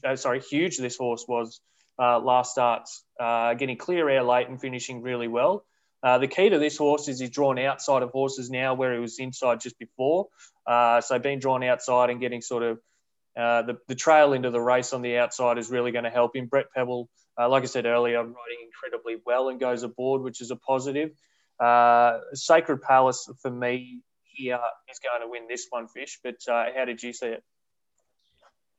this horse was last start. Getting clear air late and finishing really well. The key to this horse is he's drawn outside of horses now where he was inside just before. So being drawn outside and getting sort of the trail into the race on the outside is really going to help him. Brett Prebble, like I said earlier, riding incredibly well and goes aboard, which is a positive. Sacred Palace for me here is going to win this one, Fish. But how did you see it?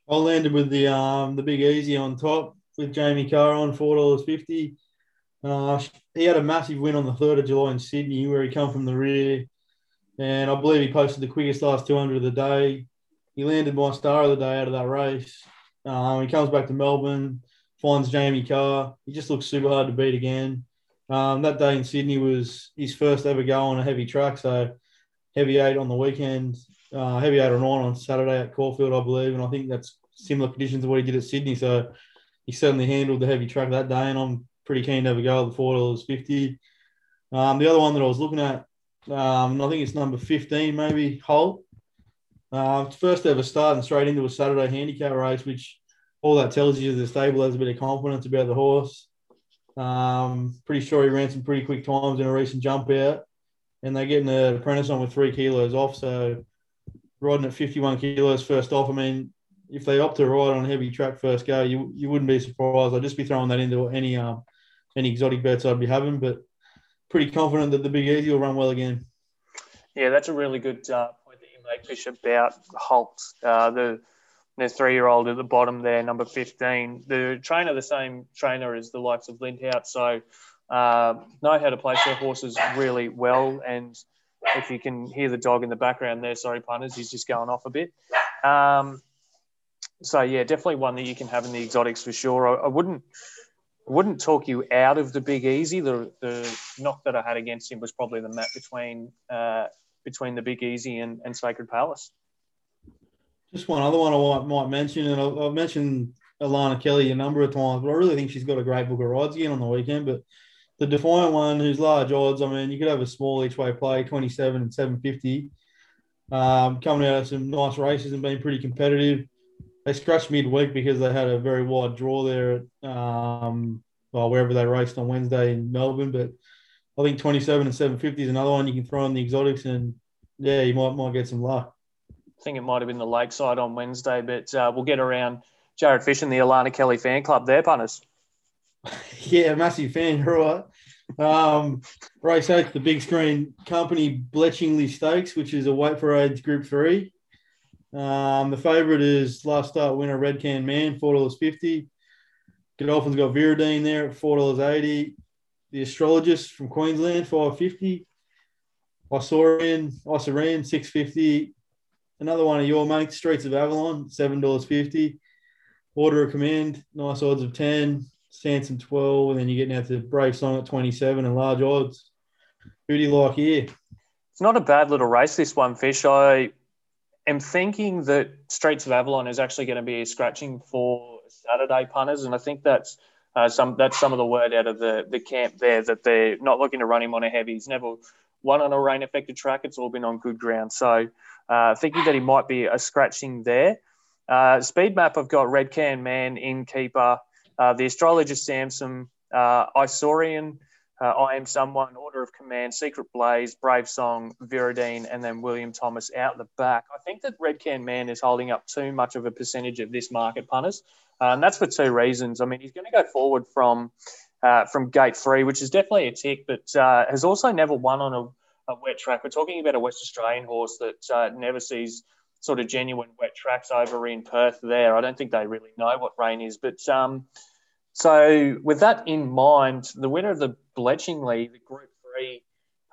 I landed with the Big Easy on top with Jamie Carr on $4.50. He had a massive win on the 3rd of July in Sydney where he come from the rear. And I believe he posted the quickest last 200 of the day. He landed my star of the day out of that race. He comes back to Melbourne, finds Jamie Carr. He just looks super hard to beat again. That day in Sydney was his first ever go on a heavy track, so heavy 8 on the weekend, heavy 8 or 9 on Saturday at Caulfield, I believe, and I think that's similar conditions to what he did at Sydney, so he certainly handled the heavy track that day, and I'm pretty keen to have a go at the $4.50. The other one that I was looking at, I think it's number 15 maybe, Holt. First ever start and straight into a Saturday handicap race, which all that tells you is the stable has a bit of confidence about the horse. Pretty sure he ran some pretty quick times in a recent jump out, and they're getting an apprentice on with 3 kilos off. So riding at 51 kilos first off, I mean, if they opt to ride on heavy track first go, you wouldn't be surprised. I'd just be throwing that into any exotic bets I'd be having, but pretty confident that the Big Easy will run well again. Yeah, that's a really good Fish about Holt, the 3-year-old at the bottom there, number 15. The trainer, the same trainer as the likes of Lindhout, so know how to place their horses really well. And if you can hear the dog in the background there, sorry punters, he's just going off a bit. So yeah, definitely one that you can have in the exotics for sure. I wouldn't talk you out of the Big Easy. The knock that I had against him was probably the map between the Big Easy and Sacred Palace. Just one other one I might mention, and I've mentioned Alana Kelly a number of times, but I really think she's got a great book of rides again on the weekend, but The Defiant one, who's large odds, I mean, you could have a small each-way play, 27 and 750. Coming out of some nice races and being pretty competitive. They scratched midweek because they had a very wide draw there at wherever they raced on Wednesday in Melbourne. But I think 27 and 750 is another one you can throw in the exotics and, yeah, you might get some luck. I think it might have been the Lakeside on Wednesday, but we'll get around Jared Fish and the Alana Kelly fan club there, punters. Yeah, massive fan, right? Race 8, the big screen company, Bletchingly Stakes, which is a weight for age Group 3. The favourite is last start winner Red Can Man, $4.50. Godolphin's got Viridine there at $4.80. The Astrologist from Queensland, $5.50. Isaran, $6.50. Another one of your mates, Streets of Avalon, $7.50. Order of Command, nice odds of 10. Sansom 12, and then you're getting out to Brave Song at 27 and large odds. Who do you like here? It's not a bad little race, this one, Fish. I am thinking that Streets of Avalon is actually going to be scratching for Saturday, punters, and I think that's some of the word out of the camp there, that they're not looking to run him on a heavy. He's never won on a rain-affected track. It's all been on good ground. So thinking that he might be a scratching there. Speed map, I've got Red Can Man, Innkeeper, the Astrologist, Samson, Isaurian, I Am Someone, Order of Command, Secret Blaze, Brave Song, Viridine, and then William Thomas out the back. I think that Red Can Man is holding up too much of a percentage of this market, punters, and that's for two reasons. I mean, he's going to go forward from Gate 3, which is definitely a tick, but has also never won on a wet track. We're talking about a West Australian horse that never sees sort of genuine wet tracks over in Perth there. I don't think they really know what rain is. But so with that in mind, the winner of the Bletchingly, the Group 3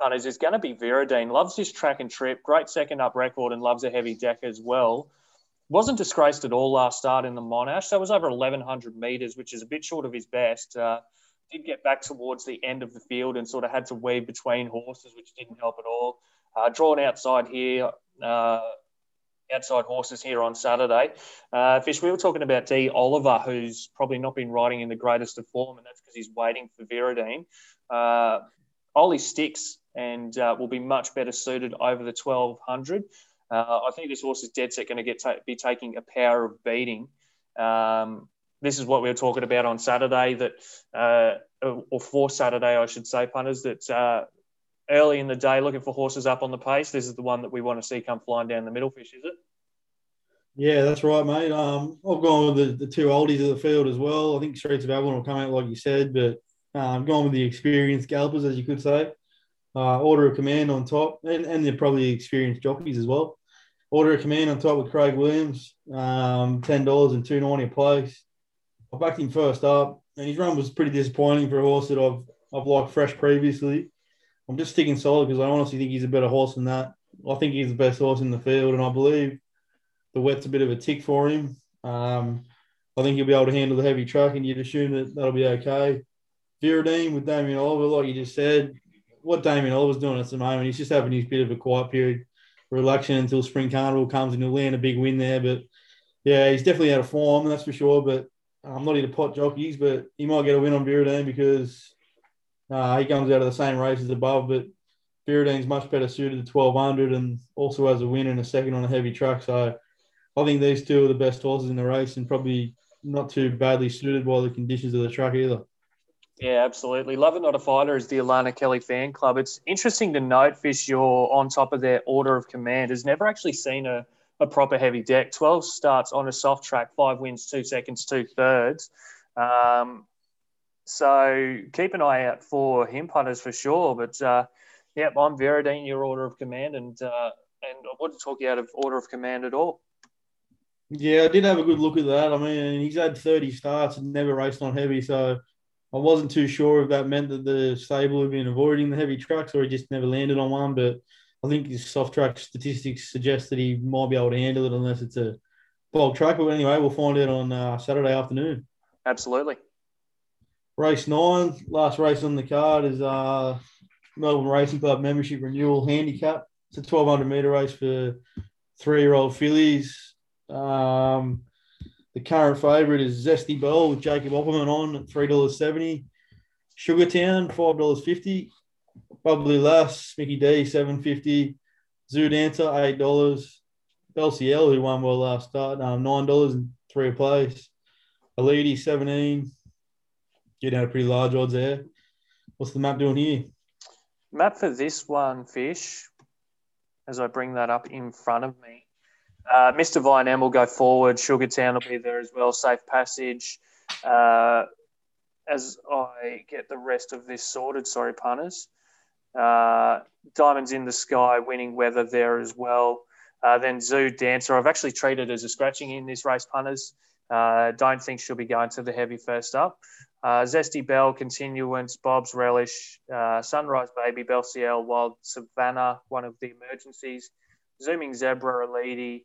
punters, is going to be Viridine. Loves this track and trip, great second-up record, and loves a heavy deck as well. Wasn't disgraced at all last start in the Monash. That was over 1,100 metres, which is a bit short of his best. Did get back towards the end of the field and sort of had to weave between horses, which didn't help at all. Drawn outside here. Outside horses here on Saturday. Fish, we were talking about D. Oliver, who's probably not been riding in the greatest of form, and that's because he's waiting for Viridine. Ollie sticks and will be much better suited over the 1,200. I think this horse is dead set going to be taking a power of beating. This is what we were talking about on Saturday, for Saturday, punters, that... early in the day, looking for horses up on the pace. This is the one that we want to see come flying down the middle, Fish, is it? Yeah, that's right, mate. I've gone with the two oldies of the field as well. I think Streets of Avalon will come out, like you said, but I've gone with the experienced gallopers, as you could say. Order of Command on top, and they're probably experienced jockeys as well. Order of Command on top with Craig Williams, $10 and $2.90 a place. I backed him first up, and his run was pretty disappointing for a horse that I've liked fresh previously. I'm just sticking solid because I honestly think he's a better horse than that. I think he's the best horse in the field, and I believe the wet's a bit of a tick for him. I think he'll be able to handle the heavy track, and you'd assume that'll be okay. Viridine with Damien Oliver, like you just said, what Damien Oliver's doing at the moment, he's just having his bit of a quiet period, relaxation until Spring Carnival comes, and he'll land a big win there. But, yeah, he's definitely out of form, that's for sure. But I'm not here to pot jockeys, but he might get a win on Viridine because – he comes out of the same race as above, but Viridine's much better suited to 1,200 and also has a win and a second on a heavy track. So I think these two are the best horses in the race and probably not too badly suited by the conditions of the track either. Yeah, absolutely. Love It Not A Fighter is the Alana Kelly fan club. It's interesting to note, Fish, you're on top of their Order of Command. Has never actually seen a proper heavy deck. 12 starts on a soft track, 5 wins, 2 seconds, 2 thirds. So keep an eye out for him, punters, for sure. But, I'm Viridine, your Order of Command, and I wouldn't talk you out of Order of Command at all. Yeah, I did have a good look at that. I mean, he's had 30 starts and never raced on heavy, so I wasn't too sure if that meant that the stable had been avoiding the heavy tracks or he just never landed on one. But I think his soft track statistics suggest that he might be able to handle it unless it's a bog track. But anyway, we'll find out on Saturday afternoon. Absolutely. Race 9, last race on the card, is Melbourne Racing Club Membership Renewal Handicap. It's a 1,200-metre race for three-year-old fillies. The current favourite is Zesty Bell with Jacob Opperman on at $3.70. Sugartown, $5.50. Bubbly Lass, Mickey D, $7.50. Zoo Dancer, $8. LCL, who won well last start, $9 and three a place. Alidi, $17. You'd had a pretty large odds there. What's the map doing here? Map for this one, Fish, as I bring that up in front of me. Mr. Vine M will go forward. Sugartown will be there as well. Safe Passage. As I get the rest of this sorted, sorry, punters. Diamonds in the Sky, Winning Weather there as well. Then Zoo Dancer. I've actually treated as a scratching in this race, punters. Don't think she'll be going to the heavy first up. Zesty Bell, Continuance, Bob's Relish, Sunrise Baby, Belciel, Wild Savannah, one of the emergencies. Zooming Zebra, Alidi,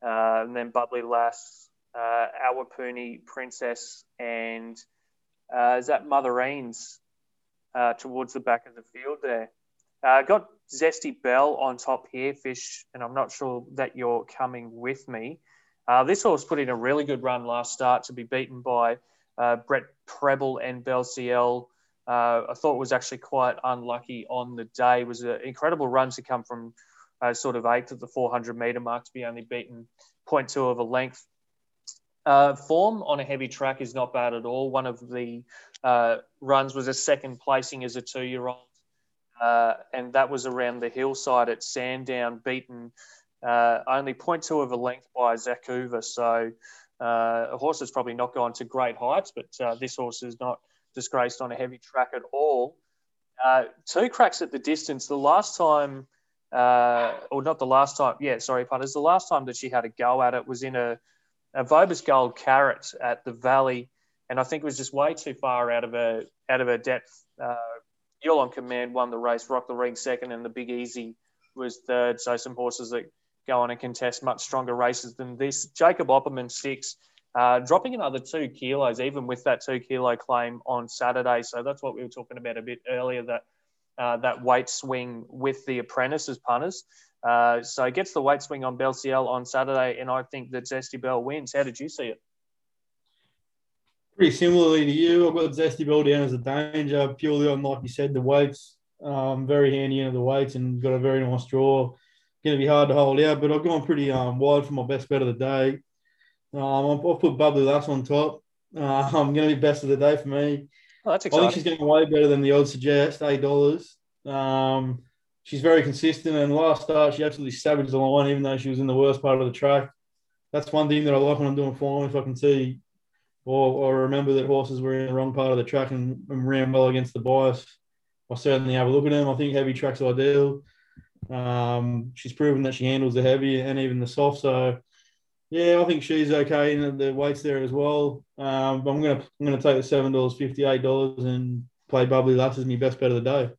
and then Bubbly Lass, Awapuni, Princess, and is that Mothereen's towards the back of the field there. Got Zesty Bell on top here, Fish, and I'm not sure that you're coming with me. This horse put in a really good run last start to be beaten by Brett Prebble and Belciel. I thought was actually quite unlucky on the day. It was an incredible run to come from sort of eighth at the 400-metre mark to be only beaten 0.2 of a length. Form on a heavy track is not bad at all. One of the runs was a second placing as a two-year-old, and that was around the hillside at Sandown, beaten only 0.2 of a length by Zakuva. So a horse that's probably not gone to great heights, but this horse is not disgraced on a heavy track at all. Two cracks at the distance. The last time... or not the last time, yeah, sorry, punters. The last time that she had a go at it was in a Vobis Gold Carrot at the Valley, and I think it was just way too far out of her depth. You're on Command won the race, Rock the Ring second, and the Big Easy was third. So some horses that go on and contest much stronger races than this. Jacob Opperman, 6, dropping another 2 kilos, even with that 2 kilo claim on Saturday. So that's what we were talking about a bit earlier, that that weight swing with the apprentices, punters. So it gets the weight swing on Belciel on Saturday, and I think that Zesty Bell wins. How did you see it? Pretty similarly to you. I've got Zesty Bell down as a danger, purely on, like you said, the weights. Very handy into the weights and got a very nice draw. Going to be hard to hold out, but I've gone pretty wide for my best bet of the day. I've put Bubbly Lass on top. I'm going to be best of the day for me. Oh, that's exciting. I think she's getting way better than the odds suggest, $8. She's very consistent, and last start she absolutely savaged the line, even though she was in the worst part of the track. That's one thing that I like when I'm doing flying, if I can see or remember that horses were in the wrong part of the track and ran well against the bias. I certainly have a look at them. I think heavy track's ideal. She's proven that she handles the heavy and even the soft, so... yeah, I think she's okay in the weights there as well. But I'm gonna take the $7.58 and play Bubbly Lass as my best bet of the day.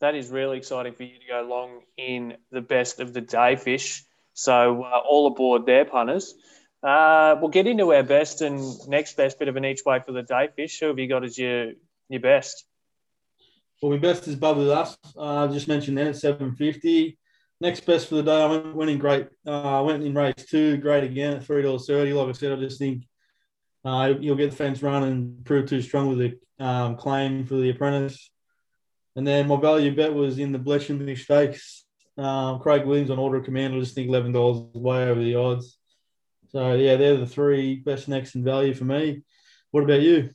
That is really exciting for you to go long in the best of the day, Fish. So all aboard there, punters. We'll get into our best and next best bit of an each way for the day, Fish. Who have you got as your best? Well, my best is Bubbly Lass. I just mentioned that at $7.50. Next best for the day, I went in race 2, great again at $3.30. Like I said, I just think you'll get the fence run and prove too strong with the claim for the apprentice. And then my value bet was in the Bletchingly Stakes. Craig Williams on Order of Command, I just think $11 is way over the odds. So, yeah, they're the three best next in value for me. What about you?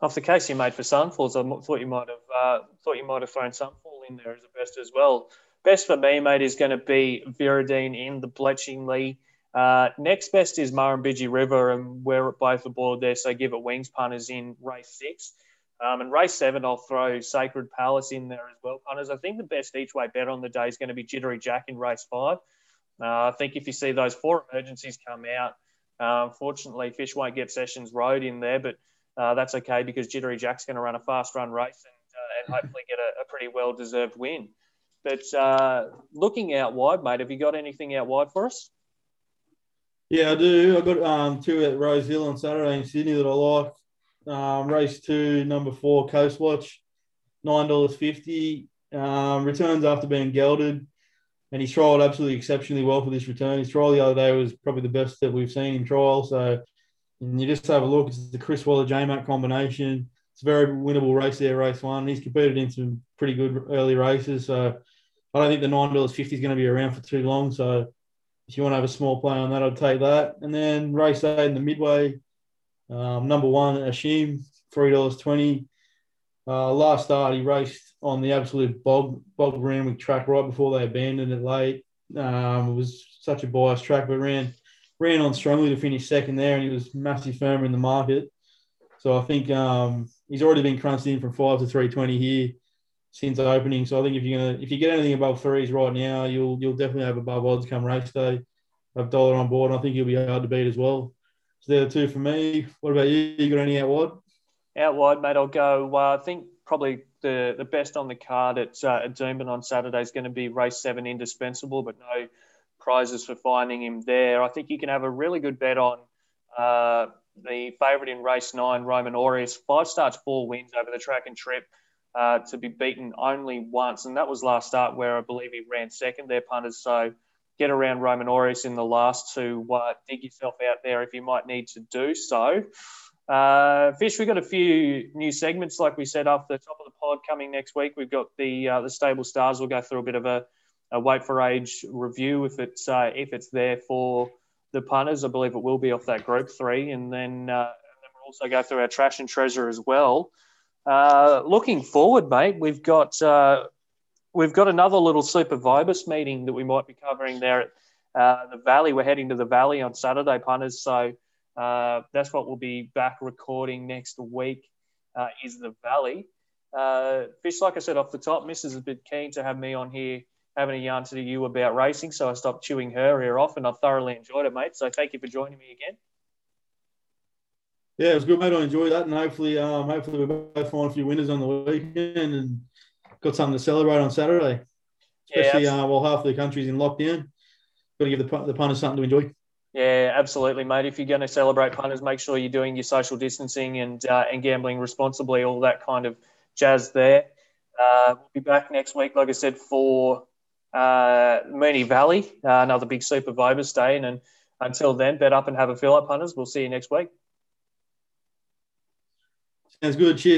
Off the case you made for Sunfalls, I thought you might have thrown Sunfall in there as a best as well. Best for me, mate, is going to be Viridine in the Bletchingly. Next best is Murrumbidgee River, and we're both aboard there, so give it wings, punters, in race 6. And race 7, I'll throw Sacred Palace in there as well, punters. I think the best each-way bet on the day is going to be Jittery Jack in race 5. I think if you see those four emergencies come out, unfortunately, Fish won't get Sessions Road in there, but that's okay because Jittery Jack's going to run a fast-run race and hopefully get a pretty well-deserved win. But looking out wide, mate, have you got anything out wide for us? Yeah, I do. I got 2 at Rose Hill on Saturday in Sydney that I like. Race 2, number 4, Coast Watch, $9.50. Returns after being gelded, and he's trialled absolutely exceptionally well for this return. His trial the other day was probably the best that we've seen in trial. So, and you just have a look. It's the Chris Waller-J-Mac combination. It's a very winnable race there, race one. And he's competed in some pretty good early races. So I don't think the $9.50 is going to be around for too long. So if you want to have a small play on that, I'd take that. And then race 8 in the Midway, number one, Ashim, $3.20. Last start, he raced on the absolute bog Randwick track right before they abandoned it late. It was such a biased track, but ran on strongly to finish second there, and he was massive firmer in the market. So I think he's already been crunched in from 5 to 3.20 here since opening. So I think if you get anything above threes right now, you'll definitely have above odds come race day. I've $1 on board, and I think he'll be hard to beat as well. So they're the two for me. What about you? You got any out wide? Out wide, mate, I'll go. I think probably the best on the card at Doomben on Saturday is going to be race 7 Indispensable, but no prizes for finding him there. I think you can have a really good bet on the favourite in race 9, Roman Aureus. 5 starts, 4 wins over the track and trip, to be beaten only once. And that was last start where I believe he ran second there, punters. So get around Roman Aureus in the last two. Dig yourself out there if you might need to do so. Fish, we've got a few new segments, like we said, after the top of the pod coming next week. We've got the Stable Stars. We'll go through a bit of a wait for age review if it's there for the punters. I believe it will be off that Group 3. And then we'll also go through our Trash and Treasure as well. Looking forward, mate, we've got another little Super Vibus meeting that we might be covering there at the Valley. We're heading to the Valley on Saturday, punters, so... that's what we'll be back recording next week, is the Valley. Fish, like I said off the top, Mrs. is a bit keen to have me on here having a yarn to you about racing, so I stopped chewing her ear off, and I thoroughly enjoyed it, mate. So thank you for joining me again. Yeah, it was good, mate. I enjoyed that, and hopefully we both find a few winners on the weekend and got something to celebrate on Saturday. Especially while half the country's in lockdown, got to give the punters something to enjoy. Yeah, absolutely, mate. If you're going to celebrate punters, make sure you're doing your social distancing and gambling responsibly, all that kind of jazz there. We'll be back next week, like I said, for Moonee Valley, another big Super Vibus day. And until then, bet up and have a fill up, punters. We'll see you next week. Sounds good. Cheers.